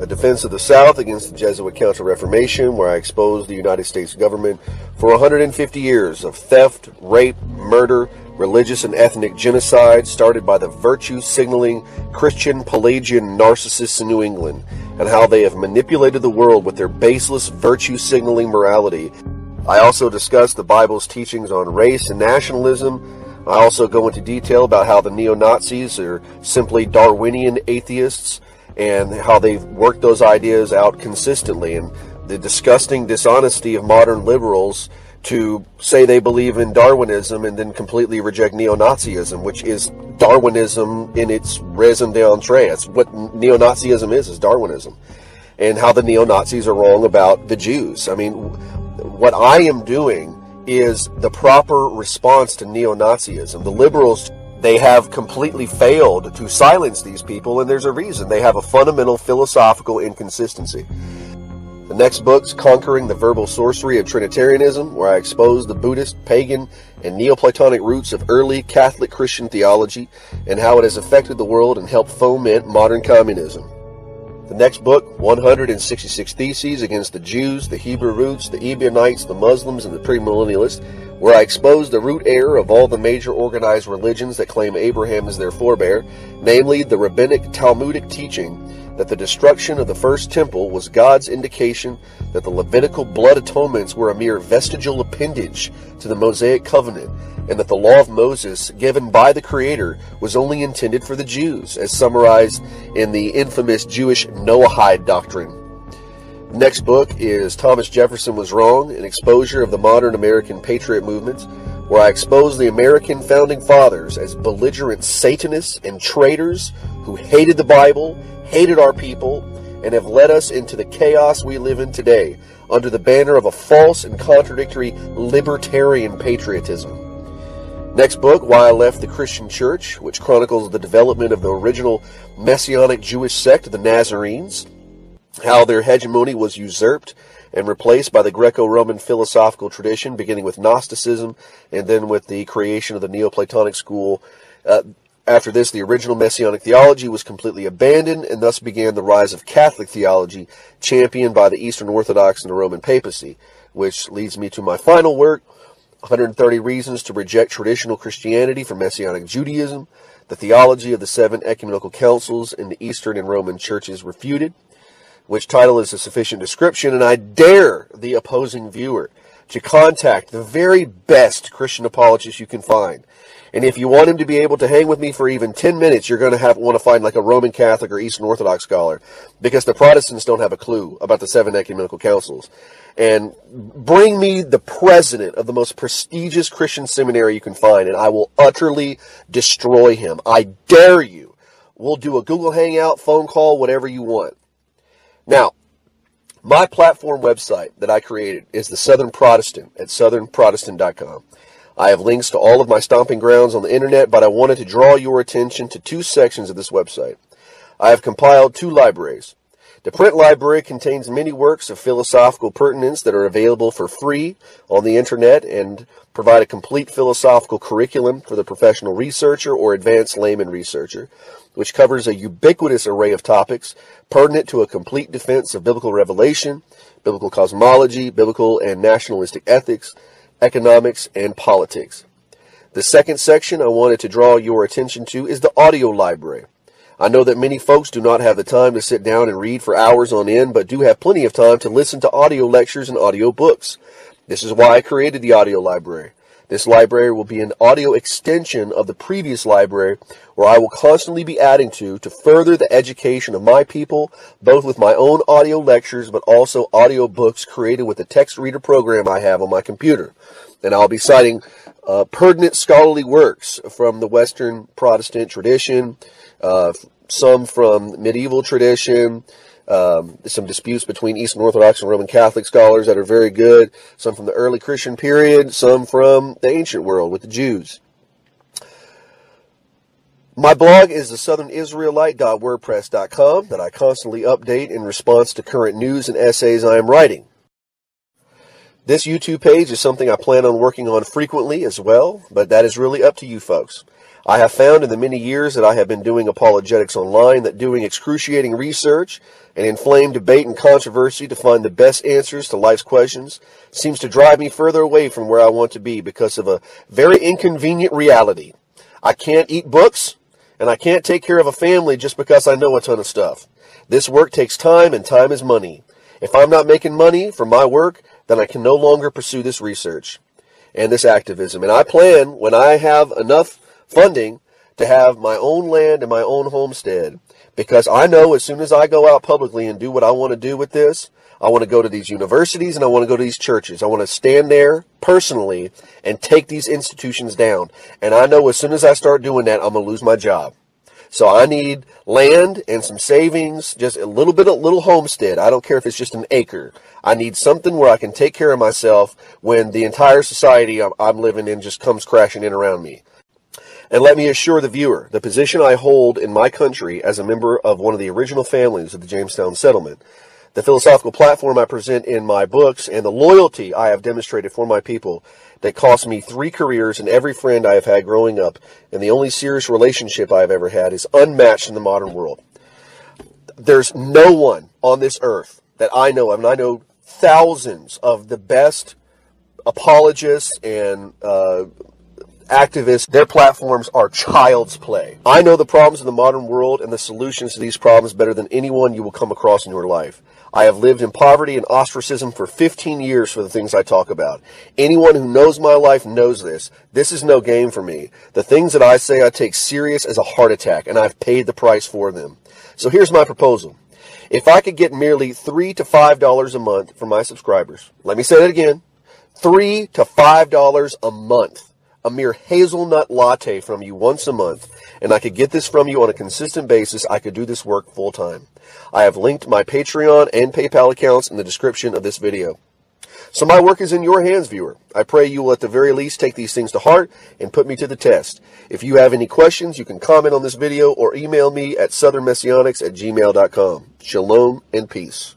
A Defense of the South Against the Jesuit Counter-Reformation, where I expose the United States government for one hundred fifty years of theft, rape, murder, religious and ethnic genocide started by the virtue-signaling Christian Pelagian narcissists in New England, and how they have manipulated the world with their baseless virtue-signaling morality. I also discuss the Bible's teachings on race and nationalism. I also go into detail about how the neo-Nazis are simply Darwinian atheists, and how they've worked those ideas out consistently, and the disgusting dishonesty of modern liberals to say they believe in Darwinism and then completely reject neo-Nazism, which is Darwinism in its raison d'etre. That's what neo-Nazism is, is Darwinism. And how the neo-Nazis are wrong about the Jews. I mean, what I am doing is the proper response to neo-Nazism. The liberals, they have completely failed to silence these people, and there's a reason. They have a fundamental philosophical inconsistency. The next book's Conquering the Verbal Sorcery of Trinitarianism, where I expose the Buddhist, pagan, and Neoplatonic roots of early Catholic Christian theology, and how it has affected the world and helped foment modern communism. The next book, one hundred sixty-six Theses Against the Jews, the Hebrew Roots, the Ebionites, the Muslims, and the Premillennialists, where I expose the root error of all the major organized religions that claim Abraham as their forebear, namely the Rabbinic Talmudic teaching that the destruction of the first temple was God's indication that the Levitical blood atonements were a mere vestigial appendage to the Mosaic covenant, and that the law of Moses given by the Creator was only intended for the Jews, as summarized in the infamous Jewish Noahide doctrine. The next book is Thomas Jefferson Was Wrong, an exposure of the modern American patriot movements, where I expose the American founding fathers as belligerent Satanists and traitors who hated the Bible, hated our people, and have led us into the chaos we live in today under the banner of a false and contradictory libertarian patriotism. Next book, Why I Left the Christian Church, which chronicles the development of the original Messianic Jewish sect, the Nazarenes, how their hegemony was usurped and replaced by the Greco-Roman philosophical tradition, beginning with Gnosticism and then with the creation of the Neoplatonic school. Uh, after this, the original Messianic theology was completely abandoned, and thus began the rise of Catholic theology, championed by the Eastern Orthodox and the Roman papacy, which leads me to my final work, one hundred thirty Reasons to Reject Traditional Christianity for Messianic Judaism, the Theology of the Seven Ecumenical Councils in the Eastern and Roman Churches Refuted, which title is a sufficient description, and I dare the opposing viewer to contact the very best Christian apologist you can find. And if you want him to be able to hang with me for even ten minutes, you're going to have want to find like a Roman Catholic or Eastern Orthodox scholar, because the Protestants don't have a clue about the seven ecumenical councils. And bring me the president of the most prestigious Christian seminary you can find, and I will utterly destroy him. I dare you. We'll do a Google Hangout, phone call, whatever you want. Now, my platform website that I created is the Southern Protestant at southern protestant dot com. I have links to all of my stomping grounds on the internet, but I wanted to draw your attention to two sections of this website. I have compiled two libraries. The print library contains many works of philosophical pertinence that are available for free on the internet and provide a complete philosophical curriculum for the professional researcher or advanced layman researcher, which covers a ubiquitous array of topics pertinent to a complete defense of biblical revelation, biblical cosmology, biblical and nationalistic ethics, economics, and politics. The second section I wanted to draw your attention to is the audio library. I know that many folks do not have the time to sit down and read for hours on end, but do have plenty of time to listen to audio lectures and audio books. This is why I created the audio library. This library will be an audio extension of the previous library, where I will constantly be adding to to further the education of my people, both with my own audio lectures, but also audio books created with the text reader program I have on my computer. And I'll be citing uh, pertinent scholarly works from the Western Protestant tradition, uh, some from medieval tradition, um, some disputes between Eastern Orthodox and Roman Catholic scholars that are very good, some from the early Christian period, some from the ancient world with the Jews. My blog is the southern israelite dot wordpress dot com that I constantly update in response to current news and essays I am writing. This YouTube page is something I plan on working on frequently as well, but that is really up to you folks. I have found in the many years that I have been doing apologetics online that doing excruciating research and inflamed debate and controversy to find the best answers to life's questions seems to drive me further away from where I want to be because of a very inconvenient reality. I can't eat books, and I can't take care of a family just because I know a ton of stuff. This work takes time, and time is money. If I'm not making money from my work, then I can no longer pursue this research and this activism. And I plan, when I have enough funding, to have my own land and my own homestead, because I know as soon as I go out publicly and do what I want to do with this, I want to go to these universities and I want to go to these churches. I want to stand there personally and take these institutions down. And I know as soon as I start doing that, I'm going to lose my job. So I need land and some savings, just a little bit, a little homestead. I don't care if it's just an acre. I need something where I can take care of myself when the entire society I'm, I'm living in just comes crashing in around me. And let me assure the viewer, the position I hold in my country as a member of one of the original families of the Jamestown settlement, the philosophical platform I present in my books, and the loyalty I have demonstrated for my people that cost me three careers and every friend I have had growing up, and the only serious relationship I have ever had, is unmatched in the modern world. There's no one on this earth that I know of, and I know thousands of the best apologists and uh, activists. Their platforms are child's play. I know the problems of the modern world and the solutions to these problems better than anyone you will come across in your life. I have lived in poverty and ostracism for fifteen years for the things I talk about. Anyone who knows my life knows this. This is no game for me. The things that I say I take serious as a heart attack, and I've paid the price for them. So here's my proposal. If I could get merely three to five dollars a month from my subscribers, let me say that again, three to five dollars a month, a mere hazelnut latte from you once a month, and I could get this from you on a consistent basis, I could do this work full time. I have linked my Patreon and PayPal accounts in the description of this video. So my work is in your hands, viewer. I pray you will at the very least take these things to heart and put me to the test. If you have any questions, you can comment on this video or email me at southern messianics at gmail dot com. Shalom and peace.